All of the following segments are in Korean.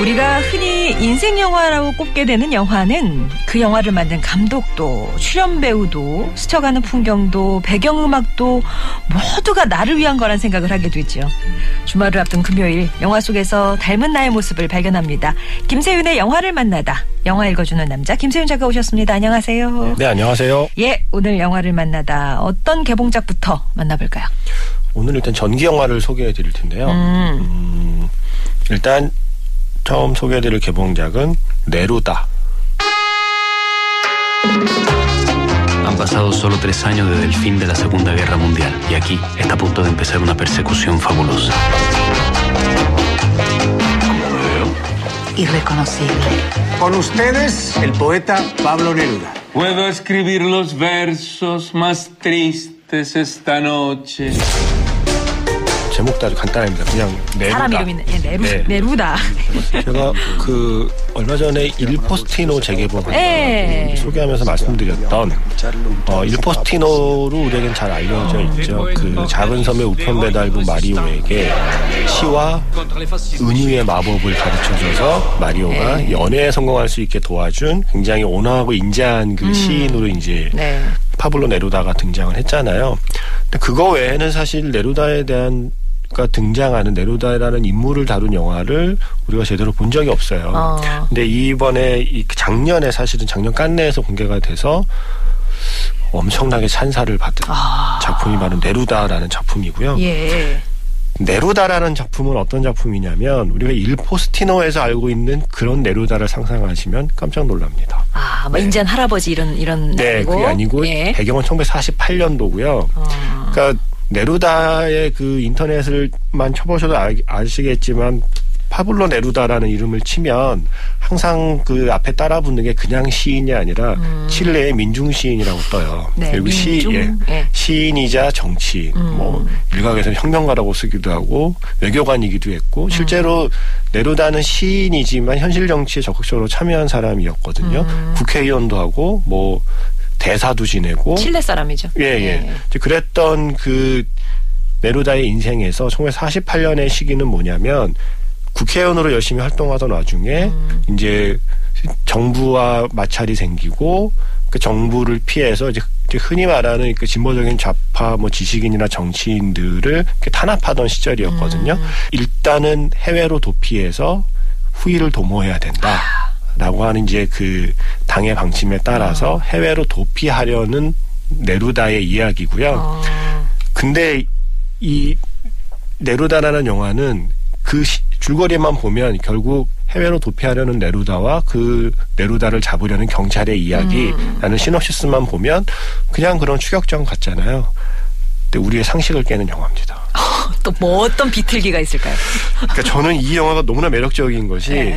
우리가 흔히 인생 영화라고 꼽게 되는 영화는 그 영화를 만든 감독도 출연 배우도 스쳐가는 풍경도 배경음악도 모두가 나를 위한 거란 생각을 하게 되죠. 주말을 앞둔 금요일 영화 속에서 닮은 나의 모습을 발견합니다. 김세윤의 영화를 만나다. 영화 읽어주는 남자 김세윤 작가 오셨습니다. 안녕하세요. 네, 안녕하세요. 예, 오늘 영화를 만나다. 어떤 개봉작부터 만나볼까요? 오늘 일단 전기 영화를 소개해 드릴 텐데요. 일단 처음 소개해드릴 개봉작은 네루다. Han pasado solo 3 años desde el fin de la Segunda Guerra Mundial y aquí está a punto de empezar una persecución fabulosa. ¿Cómo me veo? Irreconocible. Con ustedes, el poeta Pablo Neruda. Puedo escribir los versos más tristes esta noche. 제목도 아주 간단합니다. 그냥 네루다. 사람 이름이 네루다. 제가 그 얼마 전에 일 포스티노 재개봉 소개하면서 말씀드렸던 일 포스티노로 우리에겐 잘 알려져 있죠. 그 작은 섬의 우편 배달부 마리오에게 시와 은유의 마법을 가르쳐줘서 마리오가 연애에 성공할 수 있게 도와준 굉장히 온화하고 인자한 그 시인으로 이제 파블로 네루다가 등장을 했잖아요. 근데 그거 외에는 사실 네루다에 대한 등장하는 네루다라는 인물을 다룬 영화를 우리가 제대로 본 적이 없어요. 근데 작년에 사실은 작년 칸네에서 공개가 돼서 엄청나게 찬사를 받은 작품이 바로 네루다라는 작품이고요. 예. 네루다라는 작품은 어떤 작품이냐면 우리가 일 포스티노에서 알고 있는 그런 네루다를 상상하시면 깜짝 놀랍니다. 아, 뭐 인자한 할아버지 이런 네, 그게 아니고 배경은 1948년도고요. 그러니까 네루다의 그 인터넷을만 쳐보셔도 아시겠지만 파블로 네루다라는 이름을 치면 항상 그 앞에 따라 붙는 게 그냥 시인이 아니라 칠레의 민중 시인이라고 떠요. 네, 그리고 시인이자 정치인, 뭐 일각에서는 혁명가라고 쓰기도 하고 외교관이기도 했고 실제로 네루다는 시인이지만 현실 정치에 적극적으로 참여한 사람이었거든요. 국회의원도 하고 뭐 대사도 지내고. 칠레 사람이죠. 예. 그랬던 그 네루다의 인생에서 1948년의 시기는 뭐냐면 국회의원으로 열심히 활동하던 와중에 이제 정부와 마찰이 생기고 그 정부를 피해서 이제 흔히 말하는 그 진보적인 좌파 뭐 지식인이나 정치인들을 이렇게 탄압하던 시절이었거든요. 일단은 해외로 도피해서 후일을 도모해야 된다. 라고 하는 이제 그 당의 방침에 따라서 해외로 도피하려는 네루다의 이야기고요. 근데 이 네루다라는 영화는 그 줄거리만 보면 결국 해외로 도피하려는 네루다와 그 네루다를 잡으려는 경찰의 이야기라는 시놉시스만 보면 그냥 그런 추격전 같잖아요. 근데 우리의 상식을 깨는 영화입니다. 또 뭐 어떤 비틀기가 있을까요? 그러니까 저는 이 영화가 너무나 매력적인 것이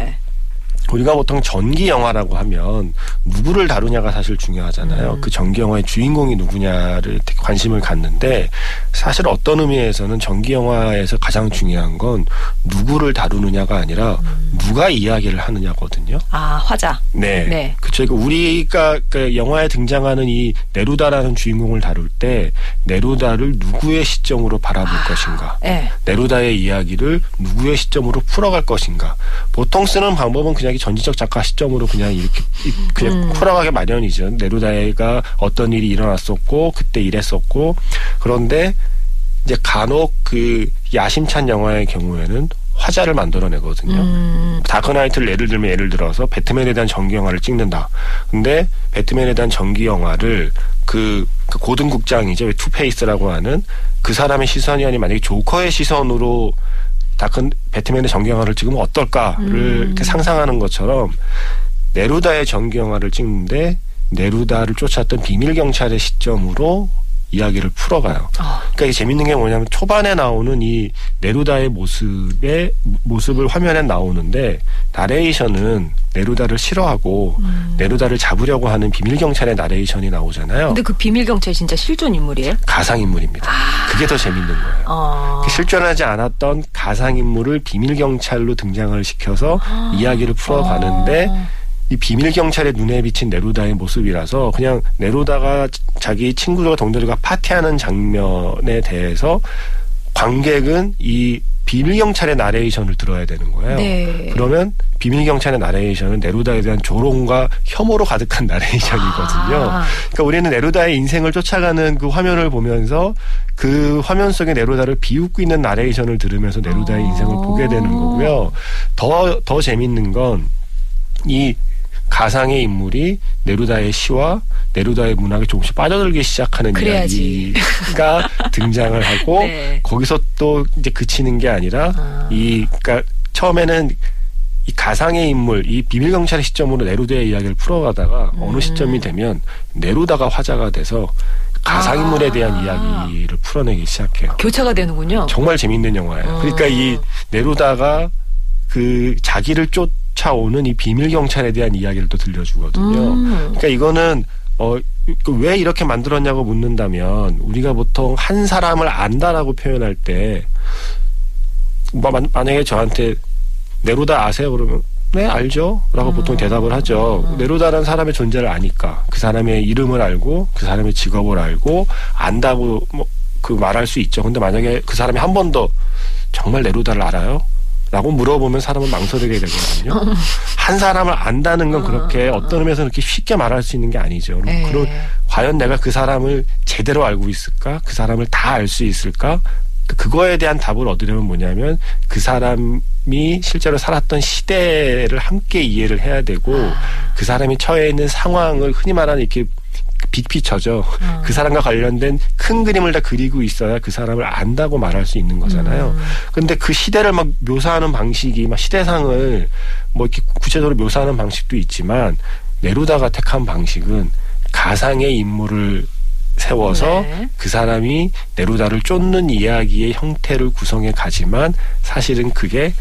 우리가 보통 전기 영화라고 하면 누구를 다루냐가 사실 중요하잖아요. 그 전기 영화의 주인공이 누구냐를 관심을 갖는데 사실 어떤 의미에서는 전기 영화에서 가장 중요한 건 누구를 다루느냐가 아니라 누가 이야기를 하느냐거든요. 아, 화자. 네. 그렇죠. 그러니까 우리가 그 영화에 등장하는 이 네루다라는 주인공을 다룰 때 네루다를 누구의 시점으로 바라볼 것인가. 네루다의 이야기를 누구의 시점으로 풀어갈 것인가. 보통 쓰는 방법은 그냥 전지적 작가 시점으로 그냥 이렇게 그냥 쿨하게 마련이죠. 네루다가 어떤 일이 일어났었고 그때 이랬었고 그런데 이제 간혹 그 야심찬 영화의 경우에는 화자를 만들어내거든요. 다크나이트를 예를 들어서 배트맨에 대한 전기영화를 찍는다. 근데 배트맨에 대한 전기영화를 그 고등국장이죠. 투페이스라고 하는 그 사람의 시선이 아닌 만약에 조커의 시선으로 배트맨의 전기영화를 찍으면 어떨까를 이렇게 상상하는 것처럼 네루다의 전기영화를 찍는데 네루다를 쫓았던 비밀경찰의 시점으로 이야기를 풀어가요. 그러니까 이게 재밌는 게 뭐냐면 초반에 나오는 이 네루다의 모습을 화면에 나오는데 나레이션은 네루다를 싫어하고 네루다를 잡으려고 하는 비밀경찰의 나레이션이 나오잖아요. 근데 그 비밀경찰이 진짜 실존 인물이에요? 가상인물입니다. 그게 더 재밌는 거예요. 실존하지 않았던 가상인물을 비밀경찰로 등장을 시켜서 이야기를 풀어가는데 이 비밀경찰의 눈에 비친 네루다의 모습이라서 그냥 네루다가 자기 친구들과 동료들과 파티하는 장면에 대해서 관객은 이 비밀경찰의 나레이션을 들어야 되는 거예요. 네. 그러면 비밀경찰의 나레이션은 네루다에 대한 조롱과 혐오로 가득한 나레이션이거든요. 그러니까 우리는 네루다의 인생을 쫓아가는 그 화면을 보면서 그 화면 속에 네루다를 비웃고 있는 나레이션을 들으면서 네루다의 인생을 보게 되는 거고요. 더 재밌는 건 이 가상의 인물이 네루다의 시와 네루다의 문학에 조금씩 빠져들기 시작하는 이야기가 등장을 하고 네. 거기서 또 이제 그치는 게 아니라 그러니까 처음에는 이 가상의 인물, 이 비밀경찰의 시점으로 네루다의 이야기를 풀어가다가 어느 시점이 되면 네루다가 화자가 돼서 가상인물에 대한 이야기를 풀어내기 시작해요. 교차가 되는군요. 정말 재밌는 영화예요. 그러니까 이 네루다가 그 자기를 쫓아오는 이 비밀경찰에 대한 이야기를 또 들려주거든요. 그러니까 이거는 왜 이렇게 만들었냐고 묻는다면 우리가 보통 한 사람을 안다라고 표현할 때 만약에 저한테 네루다 아세요? 그러면 네 알죠 라고 보통 대답을 하죠. 네루다라는 사람의 존재를 아니까 그 사람의 이름을 알고 그 사람의 직업을 알고 안다고 그 말할 수 있죠. 근데 만약에 그 사람이 한 번 더 정말 네루다를 알아요? 라고 물어보면 사람은 망설이게 되거든요. 한 사람을 안다는 건 그렇게 어떤 의미에서 그렇게 쉽게 말할 수 있는 게 아니죠. 그럼 과연 내가 그 사람을 제대로 알고 있을까? 그 사람을 다 알 수 있을까? 그거에 대한 답을 얻으려면 뭐냐면 그 사람이 실제로 살았던 시대를 함께 이해를 해야 되고 그 사람이 처해 있는 상황을 흔히 말하는 이렇게 빅피처죠. 그 사람과 관련된 큰 그림을 다 그리고 있어야 그 사람을 안다고 말할 수 있는 거잖아요. 그런데 그 시대를 막 묘사하는 방식이 막 시대상을 뭐 이렇게 구체적으로 묘사하는 방식도 있지만 네루다가 택한 방식은 가상의 인물을 세워서 네. 그 사람이 네루다를 쫓는 이야기의 형태를 구성해 가지만 사실은 그게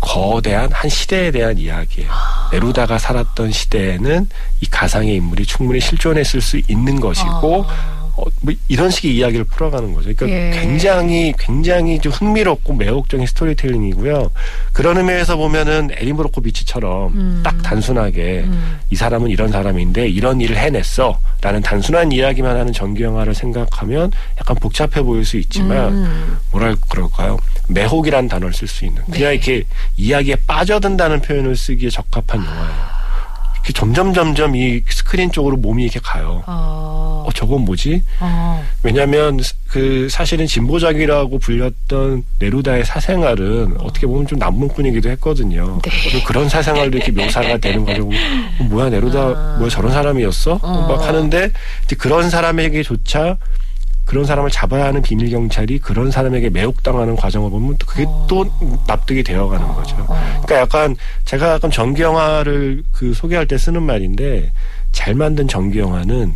거대한 한 시대에 대한 이야기예요. 네루다가 살았던 시대에는 이 가상의 인물이 충분히 실존했을 수 있는 것이고 뭐 이런 식의 이야기를 풀어가는 거죠. 그러니까 굉장히 좀 흥미롭고 매혹적인 스토리텔링이고요. 그런 의미에서 보면은 에리 브로코비치처럼 딱 단순하게 이 사람은 이런 사람인데 이런 일을 해냈어 라는 단순한 이야기만 하는 전기영화를 생각하면 약간 복잡해 보일 수 있지만 그럴까요? 매혹이라는 단어를 쓸 수 있는 그냥 이렇게 이야기에 빠져든다는 표현을 쓰기에 적합한 영화예요. 이렇게 점점 이 스크린 쪽으로 몸이 이렇게 가요. 저건 뭐지? 왜냐하면 그 사실은 진보작이라고 불렸던 네루다의 사생활은 어떻게 보면 좀 남문꾼이기도 했거든요. 네. 그런 사생활도 이렇게 묘사가 되는 거고 뭐야 네루다 뭐야 저런 사람이었어? 막 하는데 이제 그런 사람에게조차 그런 사람을 잡아야 하는 비밀경찰이 그런 사람에게 매혹당하는 과정을 보면 그게 또 납득이 되어가는 거죠. 그러니까 약간 제가 약간 전기영화를 그 소개할 때 쓰는 말인데 잘 만든 전기영화는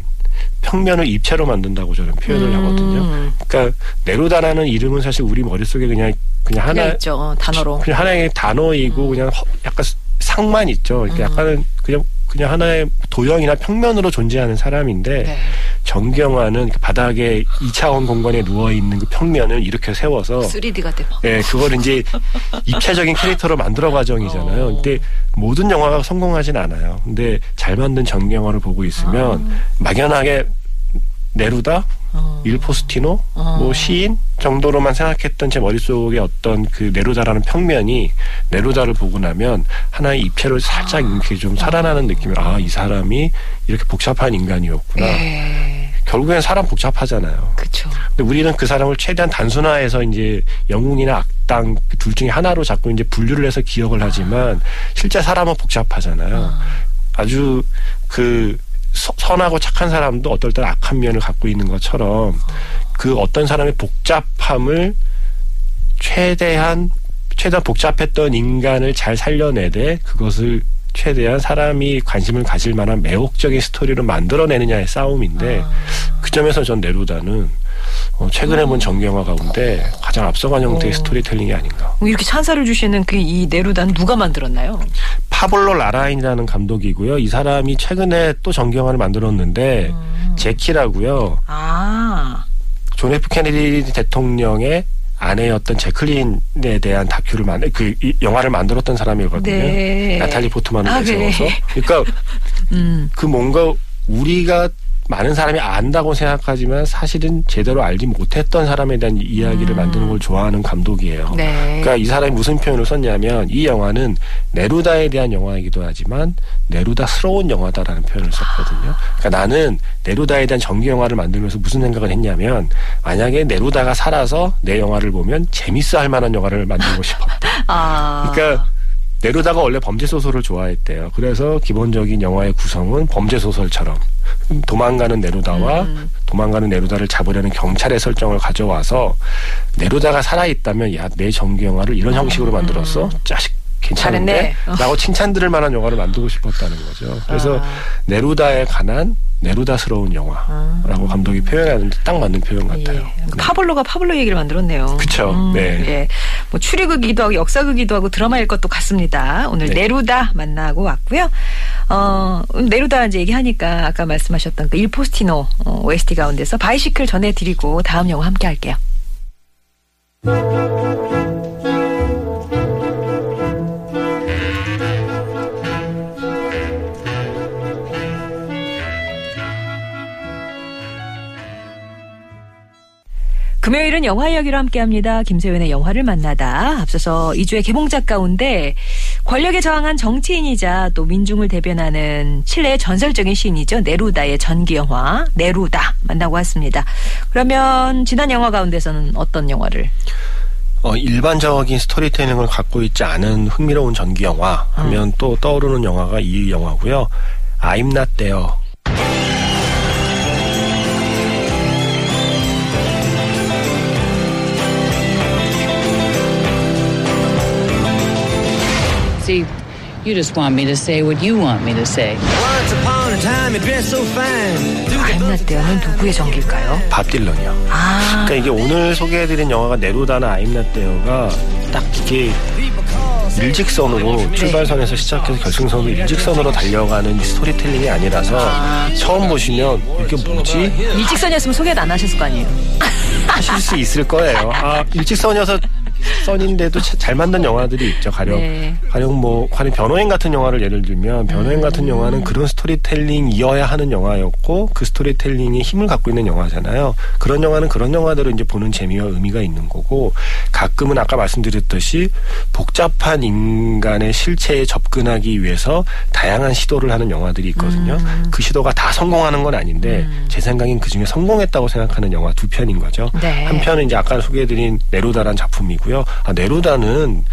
평면을 입체로 만든다고 저는 표현을 하거든요. 그러니까 네루다라는 이름은 사실 우리 머릿속에 그냥 하나 있죠. 단어로. 그냥 하나의 단어이고 그냥 약간 상만 있죠. 그러니까 약간은 그냥 하나의 도형이나 평면으로 존재하는 사람인데 전기영화는 바닥에 2차원 공간에 누워있는 그 평면을 이렇게 세워서 3D가 돼요. 네, 그걸 이제 입체적인 캐릭터로 만들어 과정이잖아요. 근데 모든 영화가 성공하진 않아요. 근데 잘 만든 전기영화를 보고 있으면 막연하게 네루다, 일 포스티노, 뭐 시인 정도로만 생각했던 제 머릿속에 어떤 그 네루다라는 평면이 네루다를 보고 나면 하나의 입체로 살짝 이렇게 좀 살아나는 느낌이 이 사람이 이렇게 복잡한 인간이었구나. 결국엔 사람 복잡하잖아요. 그렇죠. 근데 우리는 그 사람을 최대한 단순화해서 이제 영웅이나 악당 둘 중에 하나로 자꾸 이제 분류를 해서 기억을 하지만 실제 사람은 복잡하잖아요. 아주 그 선하고 착한 사람도 어떨 때는 악한 면을 갖고 있는 것처럼 그 어떤 사람의 복잡함을 최대한 복잡했던 인간을 잘 살려내되 그것을 최대한 사람이 관심을 가질 만한 매혹적인 스토리를 만들어내느냐의 싸움인데 그 점에서 전 네루다는 최근에 본 전경화 가운데 가장 앞서간 형태의 스토리텔링이 아닌가. 이렇게 찬사를 주시는 그 이 네루다는 누가 만들었나요? 파블로 라라인이라는 감독이고요. 이 사람이 최근에 또 전경화를 만들었는데 제키라고요. 아. 존 F. 케네디 대통령의 아내였던 제클린에 대한 다큐를 영화를 만들었던 사람이거든요. 네. 나탈리 포트만을 배워서. 그러니까 그 뭔가 우리가 많은 사람이 안다고 생각하지만 사실은 제대로 알지 못했던 사람에 대한 이야기를 만드는 걸 좋아하는 감독이에요. 네. 그러니까 이 사람이 무슨 표현을 썼냐면 이 영화는 네루다에 대한 영화이기도 하지만 네루다스러운 영화다라는 표현을 썼거든요. 그러니까 나는 네루다에 대한 전기 영화를 만들면서 무슨 생각을 했냐면 만약에 네루다가 살아서 내 영화를 보면 재밌어 할 만한 영화를 만들고 싶었다. 아. 그러니까 네루다가 원래 범죄소설을 좋아했대요. 그래서 기본적인 영화의 구성은 범죄소설처럼 도망가는 네루다와 도망가는 네루다를 잡으려는 경찰의 설정을 가져와서 네루다가 살아있다면 야, 내 정규영화를 이런 형식으로 만들었어? 자식 괜찮은데? 잘했네. 라고 칭찬들을 만한 영화를 만들고 싶었다는 거죠. 그래서 네루다에 관한 네루다스러운 영화라고 감독이 표현하는 데 딱 맞는 표현 같아요. 예. 네. 파블로가 파블로 얘기를 만들었네요. 그렇죠. 네. 예. 뭐 추리극이기도 하고 역사극이기도 하고 드라마일 것도 같습니다. 오늘 네. 네루다 만나고 왔고요. 네루다 이제 얘기하니까 아까 말씀하셨던 그 일 포스티노 OST 가운데서 바이시클 전해드리고 다음 영화 함께 할게요. 금요일은 영화 이야기로 함께합니다. 김세윤의 영화를 만나다. 앞서서 2주의 개봉작 가운데 권력에 저항한 정치인이자 또 민중을 대변하는 칠레의 전설적인 시인이죠. 네루다의 전기영화 네루다 만나고 왔습니다. 그러면 지난 영화 가운데서는 어떤 영화를? 일반적인 스토리텔링을 갖고 있지 않은 흥미로운 전기영화 하면 또 떠오르는 영화가 이 영화고요. I'm Not There. See, you just want me to say what you want me to say. Once upon a time, you've been so fine. I'm Not There는 누구의 전기일까요? 밥 딜런이요. 아. 그러니까 이게 오늘 소개해드린 영화가 네루다나 I'm Not There가 딱 이게 일직선으로 네. 출발선에서 시작해서 결승선으로 일직선으로 달려가는 스토리텔링이 아니라서 처음 보시면 이게 뭐지? 일직선이었으면 소개도 안 하셨을 거 아니에요? 하실 수 있을 거예요. 아, 일직선이어서 선인데도 잘 만든 영화들이 있죠. 가령 변호인 같은 영화를 예를 들면 변호인 같은 영화는 그런 스토리텔링이어야 하는 영화였고 그 스토리텔링이 힘을 갖고 있는 영화잖아요. 그런 영화는 그런 영화대로 이제 보는 재미와 의미가 있는 거고 가끔은 아까 말씀드렸듯이 복잡한 인간의 실체에 접근하기 위해서 다양한 시도를 하는 영화들이 있거든요. 그 시도가 다 성공하는 건 아닌데 제 생각엔 그중에 성공했다고 생각하는 영화 두 편인 거죠. 네. 한 편은 이제 아까 소개해드린 네루다란 작품이고 네루다는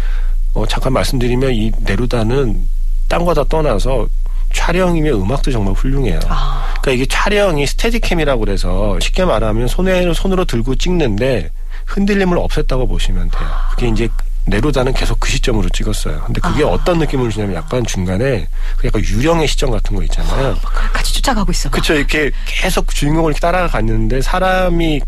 잠깐 말씀드리면 이 네루다는 딴 거 다 떠나서 촬영이며 음악도 정말 훌륭해요. 그러니까 이게 촬영이 스테디캠이라고 그래서 쉽게 말하면 손으로 들고 찍는데 흔들림을 없앴다고 보시면 돼요. 그게 이제 네루다는 계속 그 시점으로 찍었어요. 근데 그게 어떤 느낌을 주냐면 약간 중간에 약간 유령의 시점 같은 거 있잖아요. 같이 쫓아가고 있어. 그렇죠. 이렇게 계속 주인공을 이렇게 따라갔는데 사람이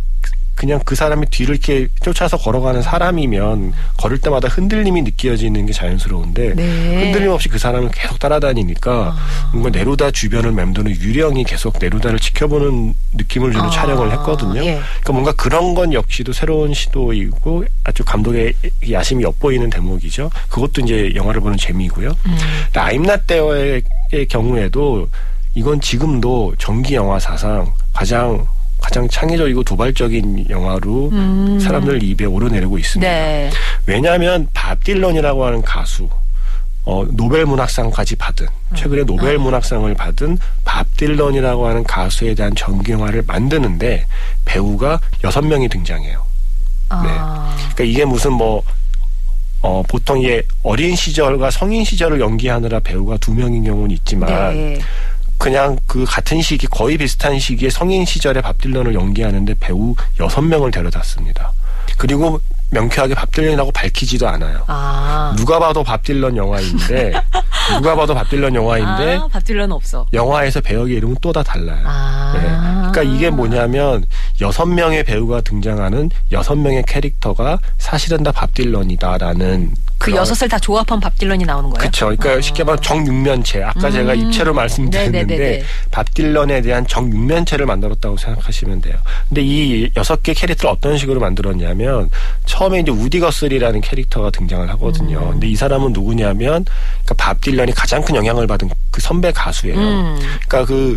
그냥 그 사람이 뒤를 이렇게 쫓아서 걸어가는 사람이면 걸을 때마다 흔들림이 느껴지는 게 자연스러운데 네. 흔들림 없이 그 사람을 계속 따라다니니까 뭔가 네루다 주변을 맴도는 유령이 계속 네루다를 지켜보는 느낌을 주는 촬영을 했거든요. 예. 그러니까 뭔가 그런 건 역시도 새로운 시도이고 아주 감독의 야심이 엿보이는 대목이죠. 그것도 이제 영화를 보는 재미고요. I'm Not There의 경우에도 이건 지금도 전기 영화 사상 가장 창의적이고 도발적인 영화로 사람들 입에 오르내리고 있습니다. 네. 왜냐하면 밥 딜런이라고 하는 가수 노벨 문학상까지 받은, 최근에 노벨 문학상을 받은 밥 딜런이라고 하는 가수에 대한 전기영화를 만드는데 배우가 6명이 등장해요. 네. 그러니까 이게 무슨 보통 이게 어린 시절과 성인 시절을 연기하느라 배우가 2명인 경우는 있지만 네. 그냥 그 같은 시기, 거의 비슷한 시기에 성인 시절에 밥 딜런을 연기하는데 배우 6명을 데려다 씁니다. 그리고 명쾌하게 밥 딜런이라고 밝히지도 않아요. 누가 봐도 밥 딜런 영화인데 밥 딜런 없어. 영화에서 배역의 이름은 또 다 달라요. 네. 그러니까 이게 뭐냐면 6명의 배우가 등장하는 6명의 캐릭터가 사실은 다 밥 딜런이다라는 그 6을 다 조합한 밥 딜런이 나오는 거예요? 그렇죠. 그러니까 쉽게 말하면 정육면체. 아까 제가 입체로 말씀드렸는데 밥 딜런에 대한 정육면체를 만들었다고 생각하시면 돼요. 근데 이 6개 캐릭터를 어떤 식으로 만들었냐면 처음에 이제 우디 거슬이라는 캐릭터가 등장을 하거든요. 근데 이 사람은 누구냐면 그러니까 밥 딜런이 가장 큰 영향을 받은 그 선배 가수예요. 그러니까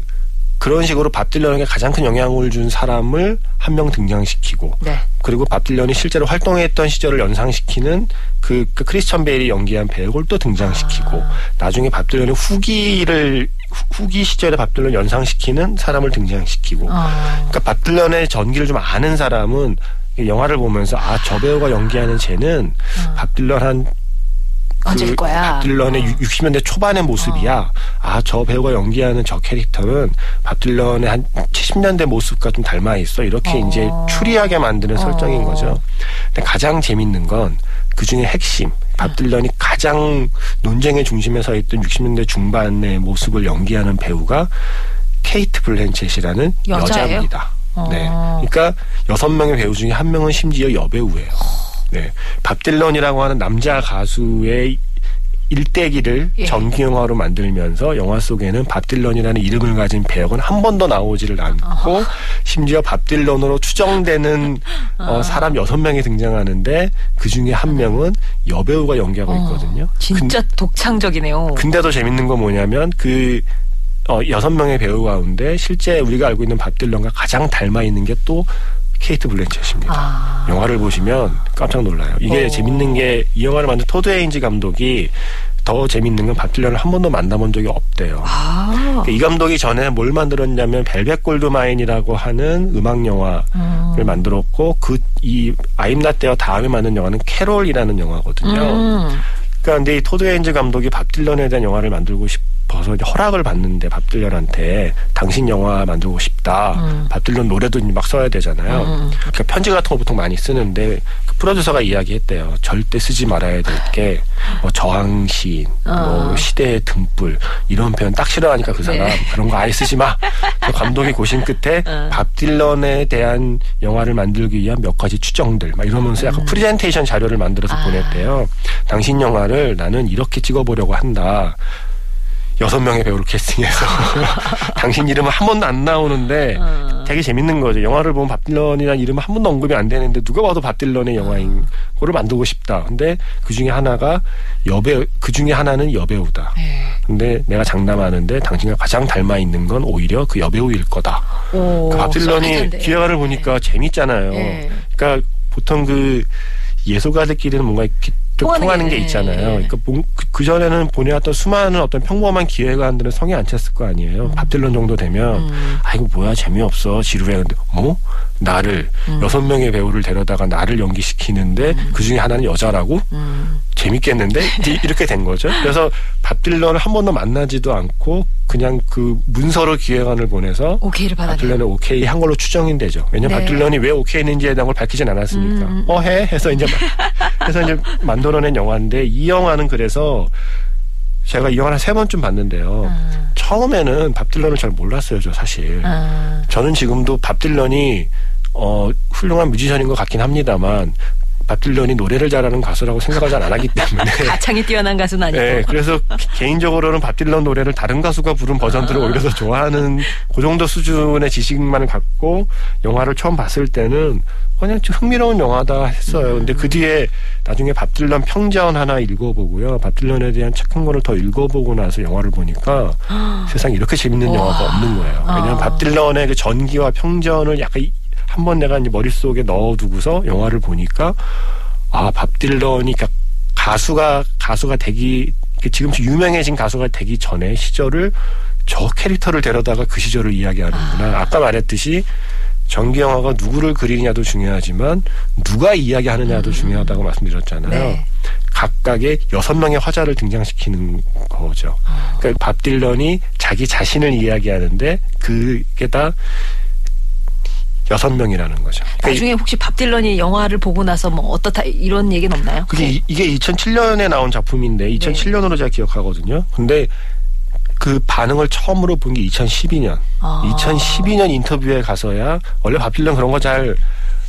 그런 식으로 밥 딜런에게 가장 큰 영향을 준 사람을 1명 등장시키고 네. 그리고 밥 딜런이 실제로 활동했던 시절을 연상시키는 그 크리스천 베일이 연기한 배역을 또 등장시키고 나중에 밥 딜런의 후기 시절에 밥 딜런을 연상시키는 사람을 등장시키고 그러니까 밥 딜런의 전기를 좀 아는 사람은 영화를 보면서 저 배우가 연기하는 쟤는 밥 딜런 한 어질 거야. 밥 딜런의 60년대 초반의 모습이야. 저 배우가 연기하는 저 캐릭터는 밥 딜런의 한 70년대 모습과 좀 닮아 있어. 이렇게 이제 추리하게 만드는 설정인 거죠. 근데 가장 재밌는 건 그중에 핵심. 밥 딜런이 가장 논쟁의 중심에 서 있던 60년대 중반의 모습을 연기하는 배우가 케이트 블랜쳇이라는 여자입니다. 네. 그러니까 6명의 배우 중에 1명은 심지어 여배우예요. 네, 밥 딜런이라고 하는 남자 가수의 일대기를 전기영화로 만들면서 영화 속에는 밥 딜런이라는 이름을 가진 배역은 한 번도 나오지를 않고 심지어 밥 딜런으로 추정되는 사람 6명이 등장하는데 그중에 1명은 여배우가 연기하고 있거든요. 진짜 독창적이네요. 근데 더 재밌는 건 뭐냐면 6명의 배우 가운데 실제 우리가 알고 있는 밥 딜런과 가장 닮아 있는 게 또 케이트 블랜쳇입니다. 영화를 보시면 깜짝 놀라요. 이게 재밌는 게 이 영화를 만든 토드 헤인즈 감독이 더 재밌는 건 밥 딜런을 한 번도 만나본 적이 없대요. 이 감독이 전에 뭘 만들었냐면 벨벳 골드마인이라고 하는 음악 영화를 만들었고 이 I'm Not There 다음에 만든 영화는 캐롤이라는 영화거든요. 그러니까 근데 이 토드 헤인즈 감독이 밥 딜런에 대한 영화를 만들고 싶어서 이제 허락을 받는데 밥 딜런한테 당신 영화 만들고 싶다. 밥 딜런 노래도 막 써야 되잖아요. 그러니까 편지 같은 거 보통 많이 쓰는데 그 프로듀서가 이야기했대요. 절대 쓰지 말아야 될 게 저항시인, 시대의 등불 이런 표현 딱 싫어하니까 그 사람 그런 거 아예 쓰지 마. 감독이 고심 끝에 밥 딜런에 대한 영화를 만들기 위한 몇 가지 추정들 막 이러면서 약간 프레젠테이션 자료를 만들어서 보냈대요. 당신 영화를 나는 이렇게 찍어보려고 한다. 6명의 배우를 캐스팅해서 당신 이름은 한 번도 안 나오는데 되게 재밌는 거죠. 영화를 보면 밥 딜런이라는 이름은 한 번도 언급이 안 되는데 누가 봐도 밥 딜런의 영화인 거를 만들고 싶다. 근데 그중에 하나는 여배우다. 근데 내가 장담하는데 당신과 가장 닮아 있는 건 오히려 그 여배우일 거다. 밥 딜런이 기획안을 보니까 재밌잖아요. 그러니까 보통 그 예술가들끼리는 뭔가 이렇게 통하는 게 있잖아요. 그러니까 그전에는 보내왔던 수많은 어떤 평범한 기획안들은 성에 안 찼을 거 아니에요. 밥 딜런 정도 되면 이거 뭐야 재미없어 지루해. 근데 나를 6명의 배우를 데려다가 나를 연기시키는데 그중에 하나는 여자라고? 재밌겠는데? 이렇게 된 거죠. 그래서 밥 딜런을 한 번도 만나지도 않고 그냥 그 문서로 기획안을 보내서 밥 딜런을 오케이 한 걸로 추정이 되죠. 왜냐면 밥 딜런이 왜 오케이 했는지에 대한 걸 밝히진 않았으니까. 해서 이제 만들어낸 영화인데 이 영화는 그래서 제가 이 영화를 3번쯤 봤는데요. 처음에는 밥 딜런을 잘 몰랐어요, 저 사실. 저는 지금도 밥 딜런이 훌륭한 뮤지션인 것 같긴 합니다만 밥 딜런이 노래를 잘하는 가수라고 생각을 잘 안 하기 때문에 가창이 뛰어난 가수는 아니고 네, 그래서 개인적으로는 밥 딜런 노래를 다른 가수가 부른 버전들을 오히려 더 좋아하는 그 정도 수준의 지식만 갖고 영화를 처음 봤을 때는 그냥 흥미로운 영화다 했어요. 근데 그 뒤에 나중에 밥 딜런 평전 하나 읽어보고요. 밥 딜런에 대한 책 한 권을 더 읽어보고 나서 영화를 보니까 세상에 이렇게 재밌는 영화가 없는 거예요. 왜냐하면 밥 딜런의 그 전기와 평전을 약간 한번 내가 이제 머릿속에 넣어두고서 영화를 보니까 밥 딜런이 가수가 되기 지금 유명해진 가수가 되기 전에 시절을 저 캐릭터를 데려다가 그 시절을 이야기하는구나. 아까 말했듯이 전기영화가 누구를 그리느냐도 중요하지만 누가 이야기하느냐도 중요하다고 말씀드렸잖아요. 네. 각각의 6명의 화자를 등장시키는 거죠. 그러니까 밥 딜런이 자기 자신을 이야기하는데 그게 다 6명이라는 거죠. 나중에 혹시 밥 딜런이 영화를 보고 나서 뭐 어떻다 이런 얘기는 없나요? 그게 네. 이게 2007년에 나온 작품인데 2007년으로 네. 제가 기억하거든요. 근데 그 반응을 처음으로 본 게 2012년. 2012년 인터뷰에 가서야 원래 밥 딜런 그런 거 잘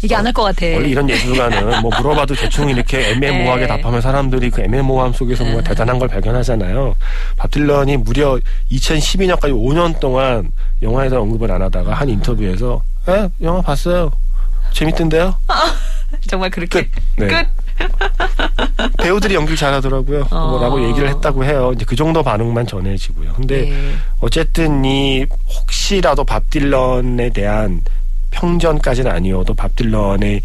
이게 안 할 것 같아. 원래 이런 예술가는 뭐 물어봐도 대충 이렇게 애매모호하게 네. 답하면 사람들이 그 애매모호함 속에서 뭔가 대단한 걸 발견하잖아요. 밥 딜런이 무려 2012년까지 5년 동안 영화에 대한 언급을 안 하다가 한 인터뷰에서 에? 영화 봤어요. 재밌던데요? 정말 그렇게? 끝? 네. 끝? 배우들이 연기를 잘하더라고요. 라고 얘기를 했다고 해요. 이제 그 정도 반응만 전해지고요. 근데 네. 어쨌든 이 혹시라도 밥 딜런에 대한 평전까지는 아니어도 밥 딜런의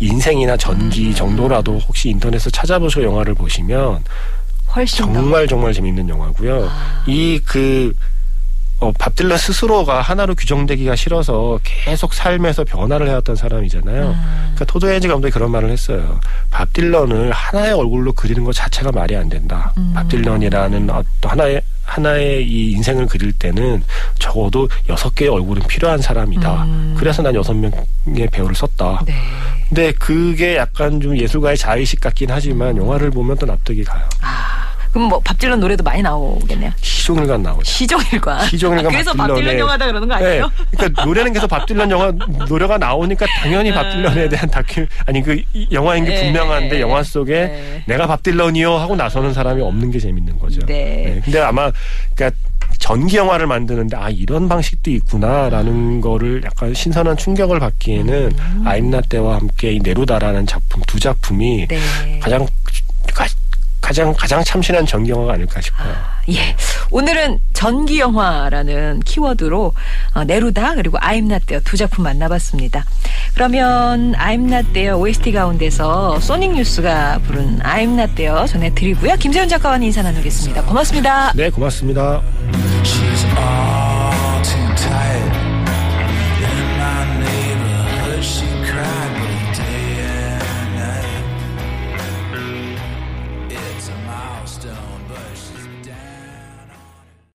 인생이나 전기 정도라도 혹시 인터넷에서 찾아보셔 영화를 보시면 훨씬 정말 정말 재밌는 영화고요. 이 그 밥 딜런 스스로가 하나로 규정되기가 싫어서 계속 삶에서 변화를 해왔던 사람이잖아요. 그러니까 토드 헤인즈 감독이 그런 말을 했어요. 밥 딜런을 하나의 얼굴로 그리는 것 자체가 말이 안 된다. 밥 딜런이라는 하나의 이 인생을 그릴 때는 적어도 6개의 얼굴은 필요한 사람이다. 그래서 난 6명의 배우를 썼다. 네. 근데 그게 약간 좀 예술가의 자의식 같긴 하지만 영화를 보면 또 납득이 가요. 그럼 뭐 밥 딜런 노래도 많이 나오겠네요. 시종일관 나오죠. 시종일관. 그래서 밥 딜런 영화다 그러는 거 아니에요? 네. 그러니까 노래는 계속 밥 딜런 노래가 나오니까 당연히 밥 딜런에 대한 그 영화인 게 분명한데 영화 속에 내가 밥 딜런이요 하고 나서는 사람이 없는 게 재밌는 거죠. 네. 근데 아마 그러니까 전기 영화를 만드는데 아 이런 방식도 있구나라는 거를 약간 신선한 충격을 받기에는 I'm Not There와 함께 이 네루다라는 작품 두 작품이 네. 가장 참신한 전기영화가 아닐까 싶어요. 예, 오늘은 전기영화라는 키워드로 네루다 그리고 I'm Not There 두 작품 만나봤습니다. 그러면 I'm Not There OST 가운데서 소닉 뉴스가 부른 I'm Not There 전해드리고요. 김세윤 작가와는 인사 나누겠습니다. 고맙습니다. 네, 고맙습니다.